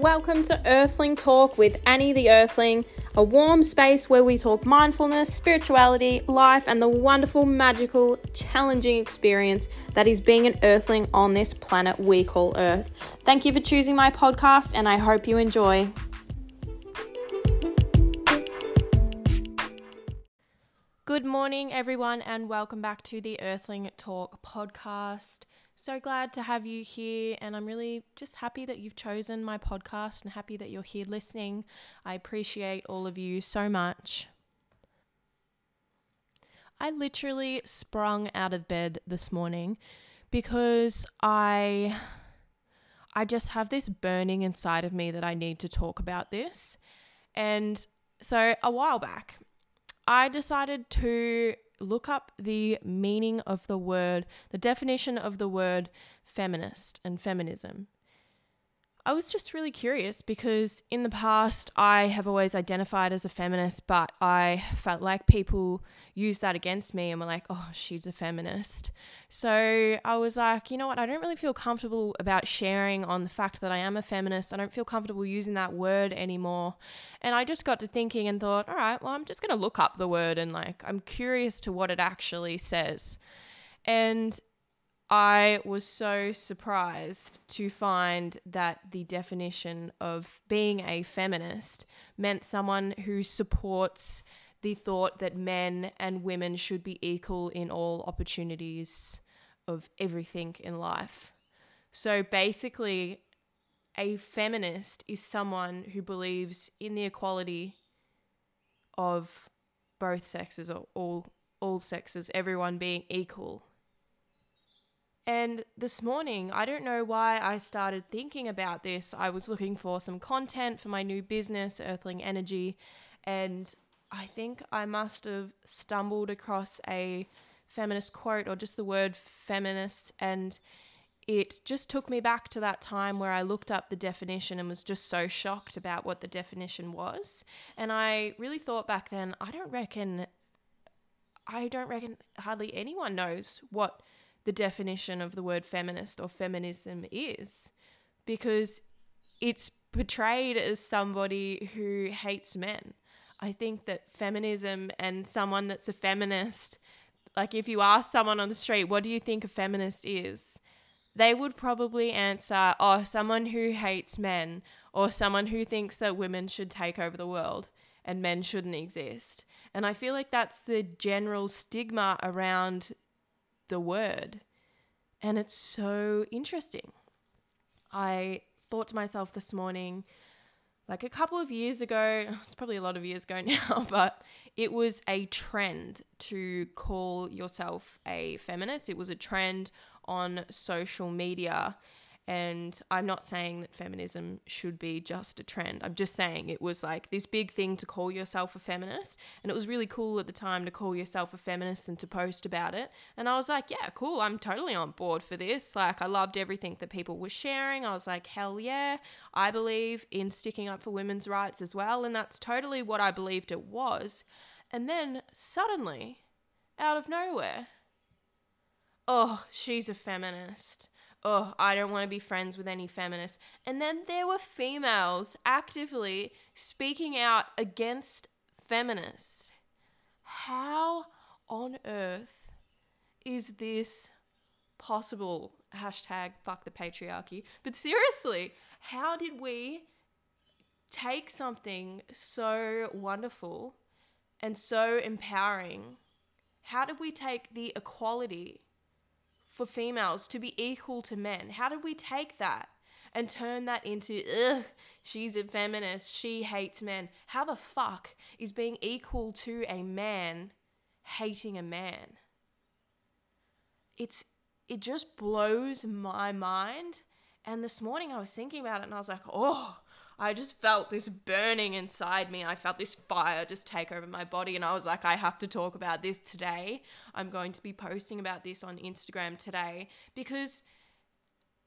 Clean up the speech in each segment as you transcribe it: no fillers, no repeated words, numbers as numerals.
welcome to Earthling Talk with Annie the Earthling, a warm space where we talk mindfulness, spirituality, life, and the wonderful, magical, challenging experience that is being an Earthling on this planet we call Earth. Thank you for choosing my podcast, and I hope you enjoy. Good morning, everyone, and welcome back to the Earthling Talk podcast. So glad to have you here, and I'm really just happy that you've chosen my podcast and happy that you're here listening. I appreciate all of you so much. I literally sprung out of bed this morning because I just have this burning inside of me that I need to talk about this. And so a while back, I decided to look up the meaning of the word, the definition of the word feminist and feminism. I was just really curious because in the past I have always identified as a feminist, but I felt like people used that against me and were like, oh, she's a feminist. So I was like, you know what? I don't really feel comfortable about sharing on the fact that I am a feminist. I don't feel comfortable using that word anymore. And I just got to thinking and thought, all right, well, I'm just going to look up the word and like, I'm curious to what it actually says. And I was so surprised to find that the definition of being a feminist meant someone who supports the thought that men and women should be equal in all opportunities of everything in life. So basically, a feminist is someone who believes in the equality of both sexes or all sexes, everyone being equal. And this morning, I don't know why I started thinking about this. I was looking for some content for my new business, Earthling Energy, and I think I must have stumbled across a feminist quote or just the word feminist, and it just took me back to that time where I looked up the definition and was just so shocked about what the definition was. And I really thought back then, I don't reckon hardly anyone knows what the definition of the word feminist or feminism is, because it's portrayed as somebody who hates men. I think that feminism and someone that's a feminist, like if you ask someone on the street, what do you think a feminist is? They would probably answer, oh, someone who hates men or someone who thinks that women should take over the world and men shouldn't exist. And I feel like that's the general stigma around the word, and it's so interesting. I thought to myself this morning, like a couple of years ago, it's probably a lot of years ago now, but it was a trend to call yourself a feminist. It was a trend on social media, and I'm not saying that feminism should be just a trend. I'm just saying it was like this big thing to call yourself a feminist, and it was really cool at the time to call yourself a feminist and to post about it. And I was like, yeah, cool, I'm totally on board for this. Like, I loved everything that people were sharing. I was like, hell yeah, I believe in sticking up for women's rights as well, and that's totally what I believed it was. And then suddenly, out of nowhere, oh, she's a feminist. Oh, I don't want to be friends with any feminists. And then there were females actively speaking out against feminists. How on earth is this possible? Hashtag fuck the patriarchy. But seriously, how did we take something so wonderful and so empowering? How did we take the equality for females to be equal to men? How did we take that and turn that into, ugh, she's a feminist, she hates men? How the fuck is being equal to a man hating a man? It just blows my mind. And this morning I was thinking about it and I was like, oh, I just felt this burning inside me. I felt this fire just take over my body. And I was like, I have to talk about this today. I'm going to be posting about this on Instagram today, because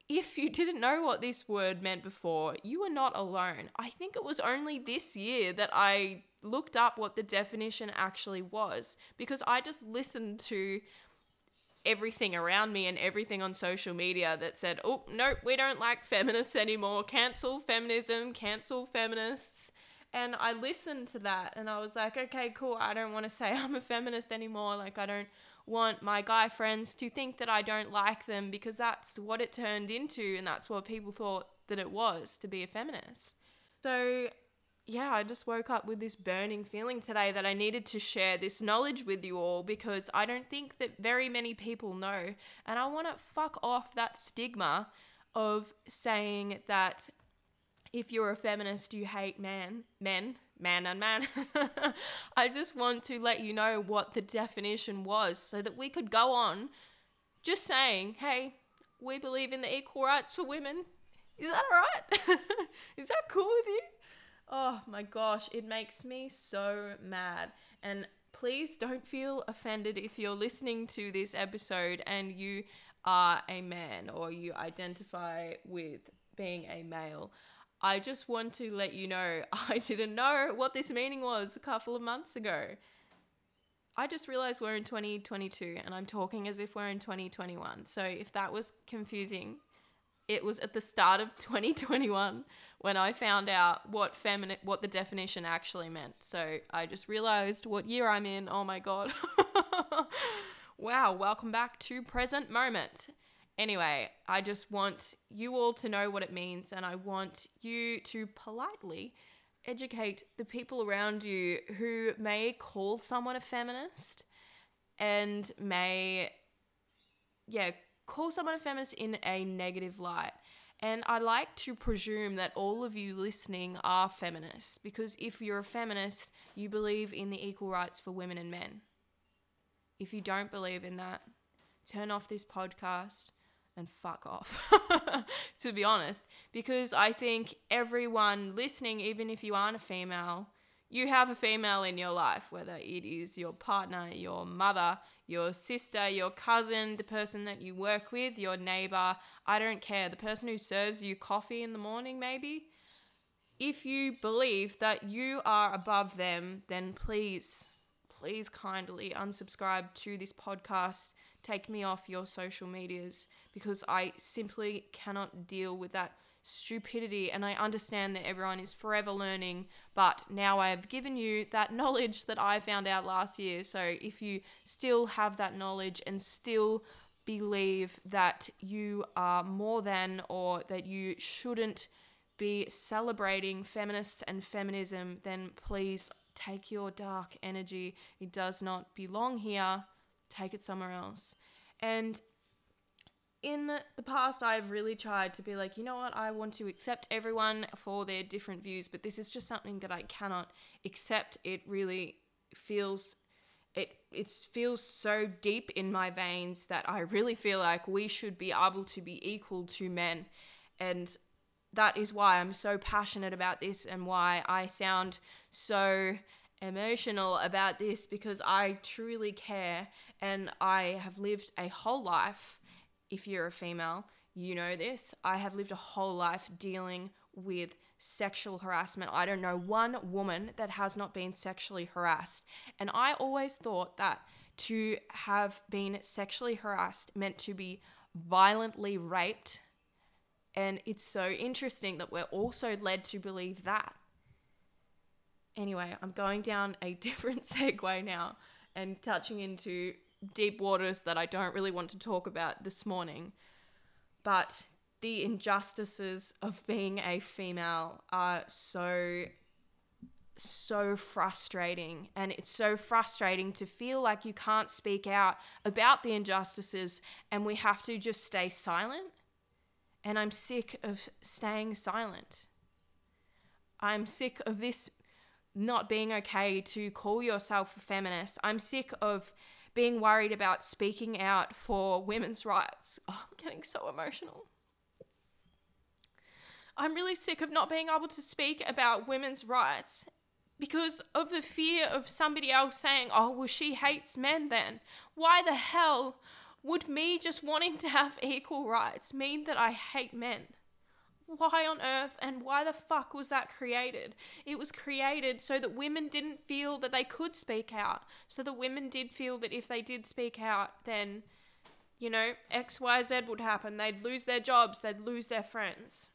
if you didn't know what this word meant before, you are not alone. I think it was only this year that I looked up what the definition actually was, because I just listened to everything around me and everything on social media that said, oh, nope, we don't like feminists anymore. Cancel feminism, cancel feminists. And I listened to that and I was like, okay, cool. I don't want to say I'm a feminist anymore. Like, I don't want my guy friends to think that I don't like them, because that's what it turned into. And that's what people thought that it was, to be a feminist. So yeah, I just woke up with this burning feeling today that I needed to share this knowledge with you all, because I don't think that very many people know. And I want to fuck off that stigma of saying that if you're a feminist, you hate men. I just want to let you know what the definition was, so that we could go on just saying, hey, we believe in the equal rights for women. Is that all right? Is that cool with you? Oh my gosh, it makes me so mad. And please don't feel offended if you're listening to this episode and you are a man or you identify with being a male. I just want to let you know I didn't know what this meaning was a couple of months ago. I just realized we're in 2022 and I'm talking as if we're in 2021. So if that was confusing, it was at the start of 2021 when I found out what the definition actually meant. So I just realized what year I'm in. Oh my God. Wow. Welcome back to present moment. Anyway, I just want you all to know what it means, and I want you to politely educate the people around you who may call someone a feminist and may, call someone a feminist in a negative light. And I like to presume that all of you listening are feminists, because if you're a feminist, you believe in the equal rights for women and men. If you don't believe in that, turn off this podcast and fuck off, to be honest, because I think everyone listening, even if you aren't a female, you have a female in your life, whether it is your partner, your mother, your sister, your cousin, the person that you work with, your neighbor, I don't care, the person who serves you coffee in the morning maybe. If you believe that you are above them, then please kindly unsubscribe to this podcast. Take me off your social medias, because I simply cannot deal with that stupidity. And I understand that everyone is forever learning, but now I have given you that knowledge that I found out last year. So if you still have that knowledge and still believe that you are more than, or that you shouldn't be celebrating feminists and feminism, then please take your dark energy. It does not belong here. Take it somewhere else. And in the past, I've really tried to be like, you know what, I want to accept everyone for their different views, but this is just something that I cannot accept. It really feels, it feels so deep in my veins that I really feel like we should be able to be equal to men. And that is why I'm so passionate about this and why I sound so emotional about this, because I truly care. And I have lived a whole life, if you're a female, you know this, I have lived a whole life dealing with sexual harassment. I don't know one woman that has not been sexually harassed. And I always thought that to have been sexually harassed meant to be violently raped. And it's so interesting that we're also led to believe that. Anyway, I'm going down a different segue now and touching into deep waters that I don't really want to talk about this morning. But the injustices of being a female are so frustrating. And it's so frustrating to feel like you can't speak out about the injustices and we have to just stay silent. And I'm sick of staying silent. I'm sick of this not being okay to call yourself a feminist. I'm sick of being worried about speaking out for women's rights. Oh, I'm getting so emotional. I'm really sick of not being able to speak about women's rights because of the fear of somebody else saying, oh, well, she hates men then. Why the hell would me just wanting to have equal rights mean that I hate men? Why on earth and why the fuck was that created? It was created so that women didn't feel that they could speak out, so that women did feel that if they did speak out, then you know, XYZ would happen. They'd lose their jobs. They'd lose their friends.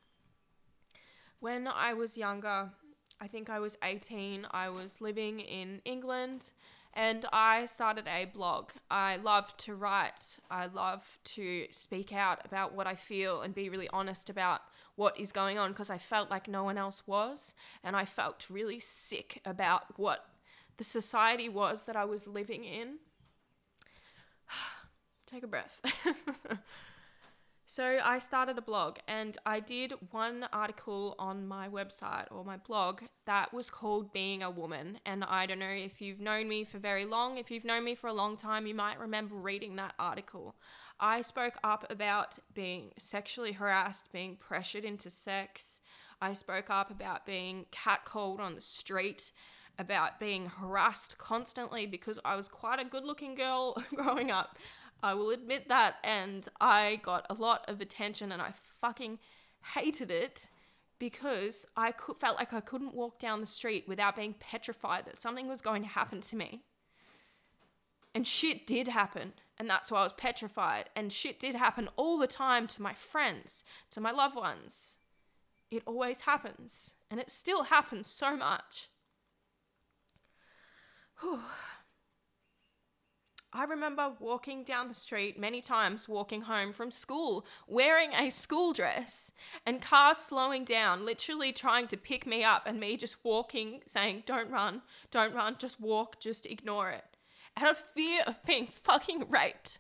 When I was younger, I think I was 18, I was living in England and I started a blog. I love to write. I love to speak out about what I feel and be really honest about what is going on, because I felt like no one else was, and I felt really sick about what the society was that I was living in. Take a breath. So I started a blog and I did one article on my website or my blog that was called Being a Woman. And I don't know if you've known me for very long. If you've known me for a long time, you might remember reading that article. I spoke up about being sexually harassed, being pressured into sex. I spoke up about being catcalled on the street, about being harassed constantly, because I was quite a good-looking girl growing up. I will admit that, and I got a lot of attention and I fucking hated it, because I felt like I couldn't walk down the street without being petrified that something was going to happen to me. And shit did happen, and that's why I was petrified. And shit did happen all the time to my friends, to my loved ones. It always happens, and it still happens so much. Whew. I remember walking down the street many times, walking home from school, wearing a school dress, and cars slowing down, literally trying to pick me up, and me just walking, saying, don't run, just walk, just ignore it, out of fear of being fucking raped.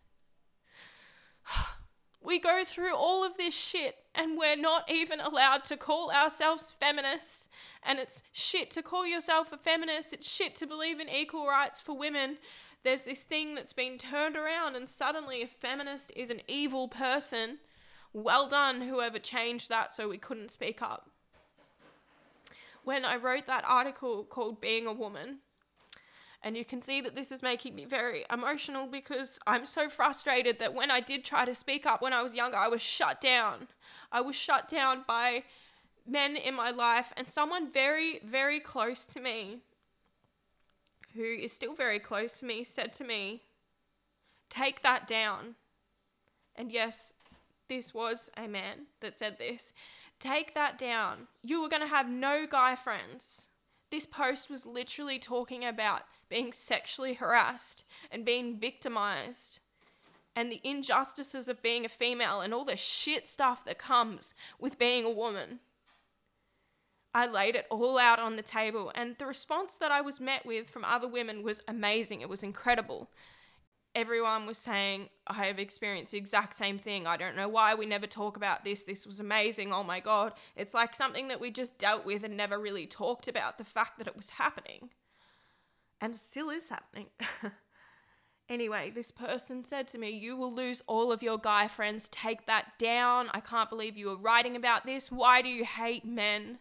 We go through all of this shit and we're not even allowed to call ourselves feminists. And it's shit to call yourself a feminist. It's shit to believe in equal rights for women. There's this thing that's been turned around, and suddenly a feminist is an evil person. Well done, whoever changed that so we couldn't speak up. When I wrote that article called Being a Woman, and you can see that this is making me very emotional, because I'm so frustrated that when I did try to speak up when I was younger, I was shut down. I was shut down by men in my life, and someone very, very close to me, who is still very close to me, said to me, take that down. And yes, this was a man that said this. Take that down. You were going to have no guy friends. This post was literally talking about being sexually harassed and being victimized and the injustices of being a female and all the shit stuff that comes with being a woman. I laid it all out on the table, and the response that I was met with from other women was amazing. It was incredible. Everyone was saying, I have experienced the exact same thing. I don't know why we never talk about this. This was amazing. Oh my God. It's like something that we just dealt with and never really talked about the fact that it was happening. And still is happening. Anyway, this person said to me, you will lose all of your guy friends. Take that down. I can't believe you are writing about this. Why do you hate men?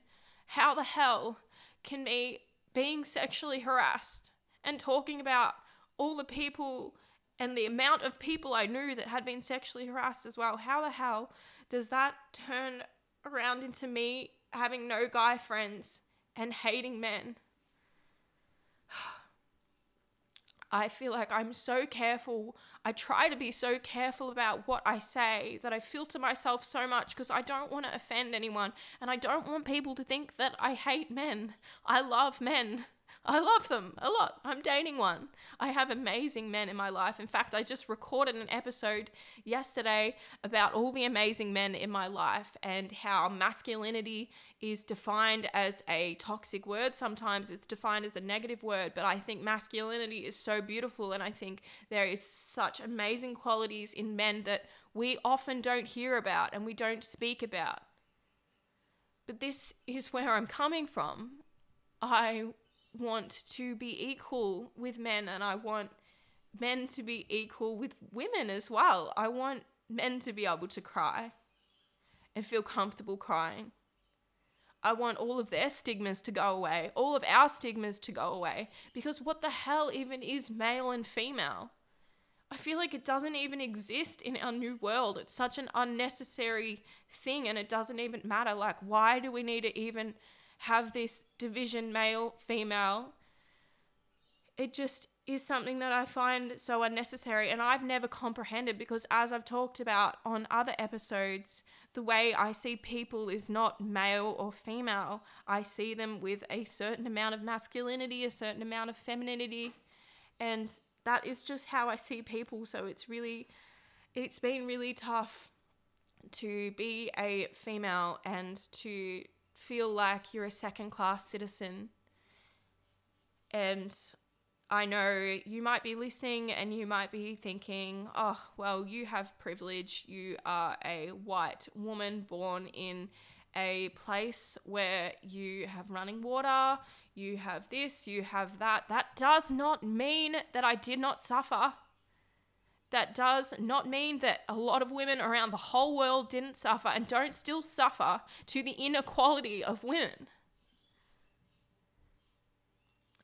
How the hell can me being sexually harassed and talking about all the people and the amount of people I knew that had been sexually harassed as well, how the hell does that turn around into me having no guy friends and hating men? I feel like I'm so careful. I try to be so careful about what I say that I filter myself so much, because I don't want to offend anyone, and I don't want people to think that I hate men. I love men. I love them a lot. I'm dating one. I have amazing men in my life. In fact, I just recorded an episode yesterday about all the amazing men in my life and how masculinity is defined as a toxic word. Sometimes it's defined as a negative word, but I think masculinity is so beautiful, and I think there is such amazing qualities in men that we often don't hear about and we don't speak about. But this is where I'm coming from. I want to be equal with men, and I want men to be equal with women as well. I want men to be able to cry and feel comfortable crying. I want all of their stigmas to go away, all of our stigmas to go away, because what the hell even is male and female? I feel like it doesn't even exist in our new world. It's such an unnecessary thing, and it doesn't even matter. Like, why do we need to even have this division, male, female? It just is something that I find so unnecessary, and I've never comprehended, because as I've talked about on other episodes, the way I see people is not male or female. I see them with a certain amount of masculinity, a certain amount of femininity, and that is just how I see people. So it's been really tough to be a female and to feel like you're a second-class citizen. And I know you might be listening and you might be thinking, oh, well, you have privilege. You are a white woman born in a place where you have running water, you have this, you have that. That does not mean that I did not suffer. That does not mean that a lot of women around the whole world didn't suffer and don't still suffer to the inequality of women.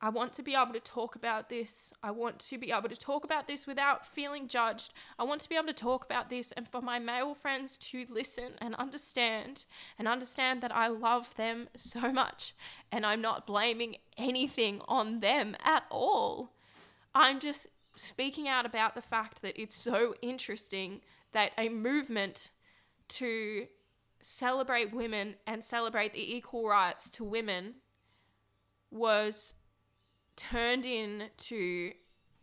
I want to be able to talk about this. I want to be able to talk about this without feeling judged. I want to be able to talk about this and for my male friends to listen and understand that I love them so much, and I'm not blaming anything on them at all. I'm just speaking out about the fact that it's so interesting that a movement to celebrate women and celebrate the equal rights to women was turned into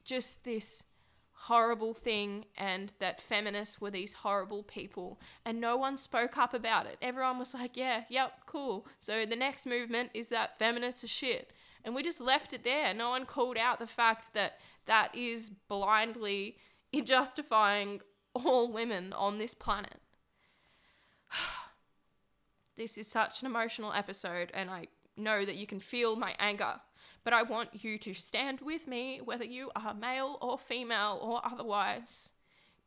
just this horrible thing, and that feminists were these horrible people, and no one spoke up about it. Everyone was like, yeah, yep, cool. So the next movement is that feminists are shit. And we just left it there. No one called out the fact that that is blindly justifying all women on this planet. This is such an emotional episode, and I know that you can feel my anger, but I want you to stand with me, whether you are male or female or otherwise,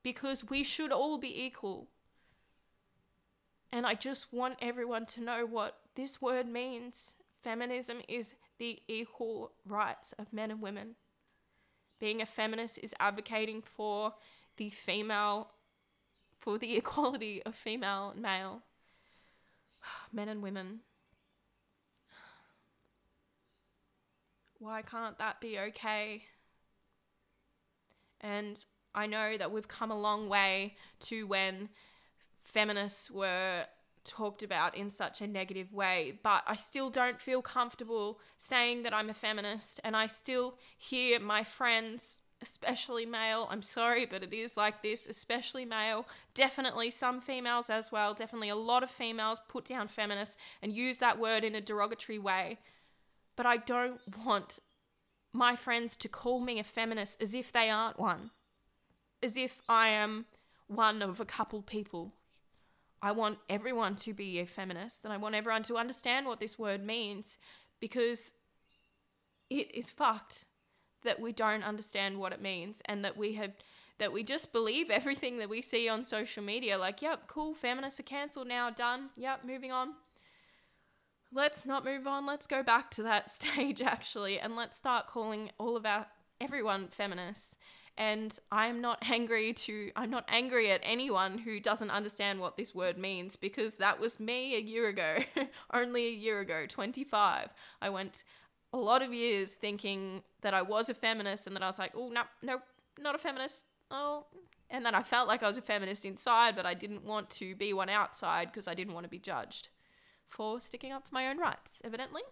because we should all be equal. And I just want everyone to know what this word means. Feminism is the equal rights of men and women. Being a feminist is advocating for the female, for the equality of female and male, men and women. Why can't that be okay? And I know that we've come a long way to when feminists were talked about in such a negative way, but I still don't feel comfortable saying that I'm a feminist, and I still hear my friends, especially male, I'm sorry, but it is like this, especially male, definitely some females as well, definitely a lot of females put down feminists and use that word in a derogatory way. But I don't want my friends to call me a feminist as if they aren't one, as if I am one of a couple people. I want everyone to be a feminist, and I want everyone to understand what this word means, because it is fucked that we don't understand what it means, and that we just believe everything that we see on social media. Like, yep, cool, feminists are cancelled now, done. Yep, moving on. Let's not move on. Let's go back to that stage, actually, and let's start calling everyone feminists. And I'm not angry at anyone who doesn't understand what this word means, because that was me a year ago, only a year ago, 25. I went a lot of years thinking that I was a feminist, and that I was like, oh, no, not a feminist. Oh, and then I felt like I was a feminist inside, but I didn't want to be one outside because I didn't want to be judged for sticking up for my own rights, evidently.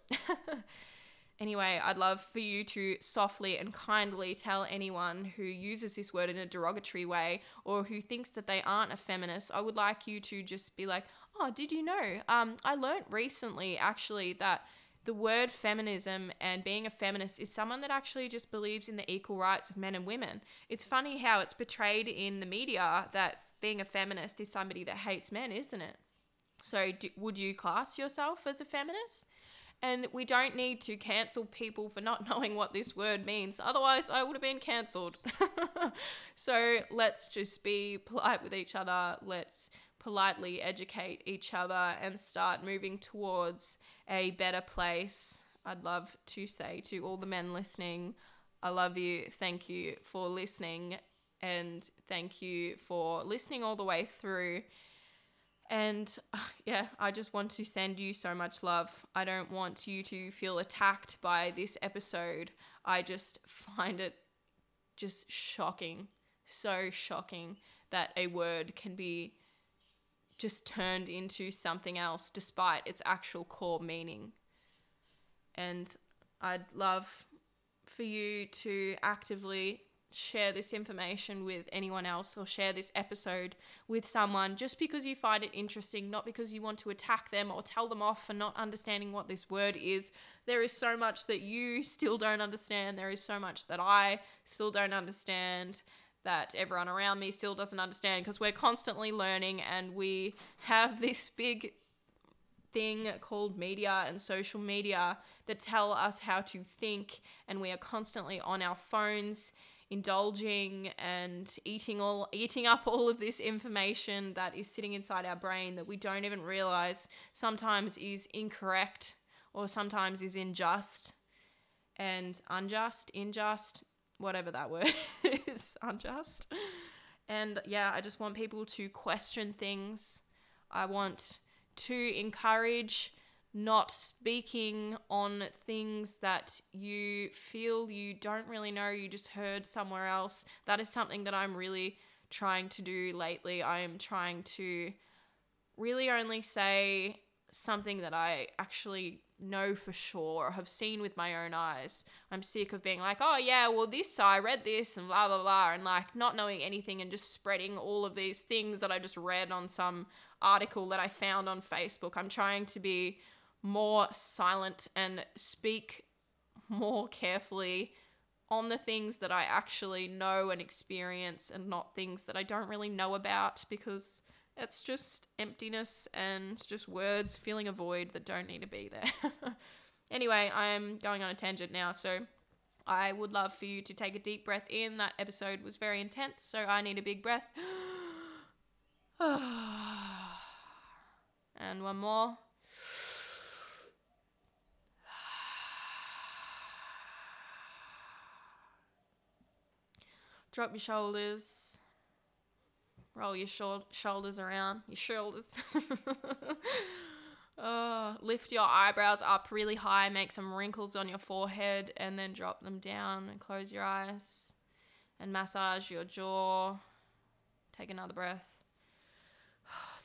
Anyway, I'd love for you to softly and kindly tell anyone who uses this word in a derogatory way, or who thinks that they aren't a feminist. I would like you to just be like, oh, did you know? I learned recently, actually, that the word feminism and being a feminist is someone that actually just believes in the equal rights of men and women. It's funny how it's portrayed in the media that being a feminist is somebody that hates men, isn't it? So would you class yourself as a feminist? And we don't need to cancel people for not knowing what this word means. Otherwise, I would have been cancelled. So let's just be polite with each other. Let's politely educate each other and start moving towards a better place. I'd love to say to all the men listening, I love you. Thank you for listening. And thank you for listening all the way through. And yeah, I just want to send you so much love. I don't want you to feel attacked by this episode. I just find it just shocking, so shocking that a word can be just turned into something else despite its actual core meaning. And I'd love for you to actively share this information with anyone else, or share this episode with someone just because you find it interesting, not because you want to attack them or tell them off for not understanding what this word is. There is so much that you still don't understand. There is so much that I still don't understand, that everyone around me still doesn't understand, because we're constantly learning, and we have this big thing called media and social media that tell us how to think, and we are constantly on our phones indulging and eating up all of this information that is sitting inside our brain that we don't even realize sometimes is incorrect, or sometimes is unjust, whatever that word is, unjust. And yeah, I just want people to question things. I want to encourage not speaking on things that you feel you don't really know, you just heard somewhere else. That is something that I'm really trying to do lately. I am trying to really only say something that I actually know for sure, or have seen with my own eyes. I'm sick of being like, oh yeah, well this, I read this and blah, blah, blah, and like not knowing anything and just spreading all of these things that I just read on some article that I found on Facebook. I'm trying to be more silent and speak more carefully on the things that I actually know and experience, and not things that I don't really know about, because it's just emptiness and just words filling a void that don't need to be there. Anyway, I'm going on a tangent now, so I would love for you to take a deep breath in. That episode was very intense, so I need a big breath. And one more. Drop your shoulders. Roll your shoulders around. Your shoulders. Lift your eyebrows up really high. Make some wrinkles on your forehead, and then drop them down and close your eyes. And massage your jaw. Take another breath.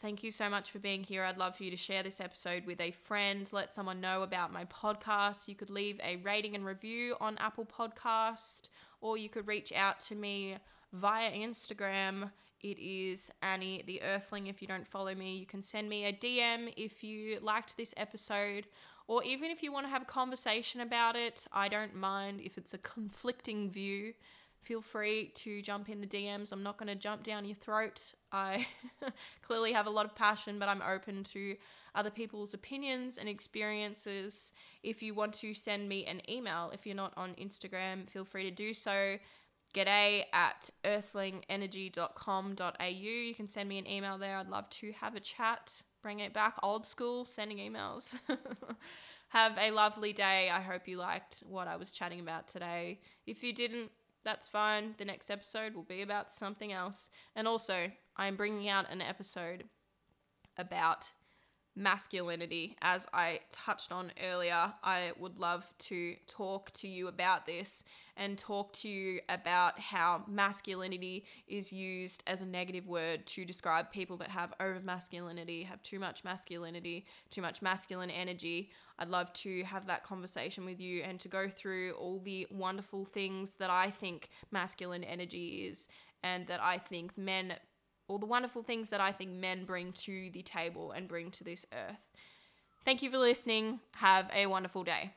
Thank you so much for being here. I'd love for you to share this episode with a friend. Let someone know about my podcast. You could leave a rating and review on Apple Podcast, or you could reach out to me via Instagram. It is Annie the Earthling. If you don't follow me, you can send me a DM if you liked this episode, or even if you want to have a conversation about it. I don't mind if it's a conflicting view. Feel free to jump in the DMs. I'm not going to jump down your throat. I clearly have a lot of passion, but I'm open to other people's opinions and experiences. If you want to send me an email, if you're not on Instagram, feel free to do so. g'day@earthlingenergy.com.au. You can send me an email there. I'd love to have a chat. Bring it back old school, sending emails. Have a lovely day. I hope you liked what I was chatting about today. If you didn't, that's fine. The next episode will be about something else. And also, I'm bringing out an episode about masculinity. As I touched on earlier, I would love to talk to you about this, and talk to you about how masculinity is used as a negative word to describe people that have over masculinity, have too much masculinity, too much masculine energy. I'd love to have that conversation with you, and to go through all the wonderful things that I think masculine energy is, and that I think men, all the wonderful things that I think men bring to the table and bring to this earth. Thank you for listening. Have a wonderful day.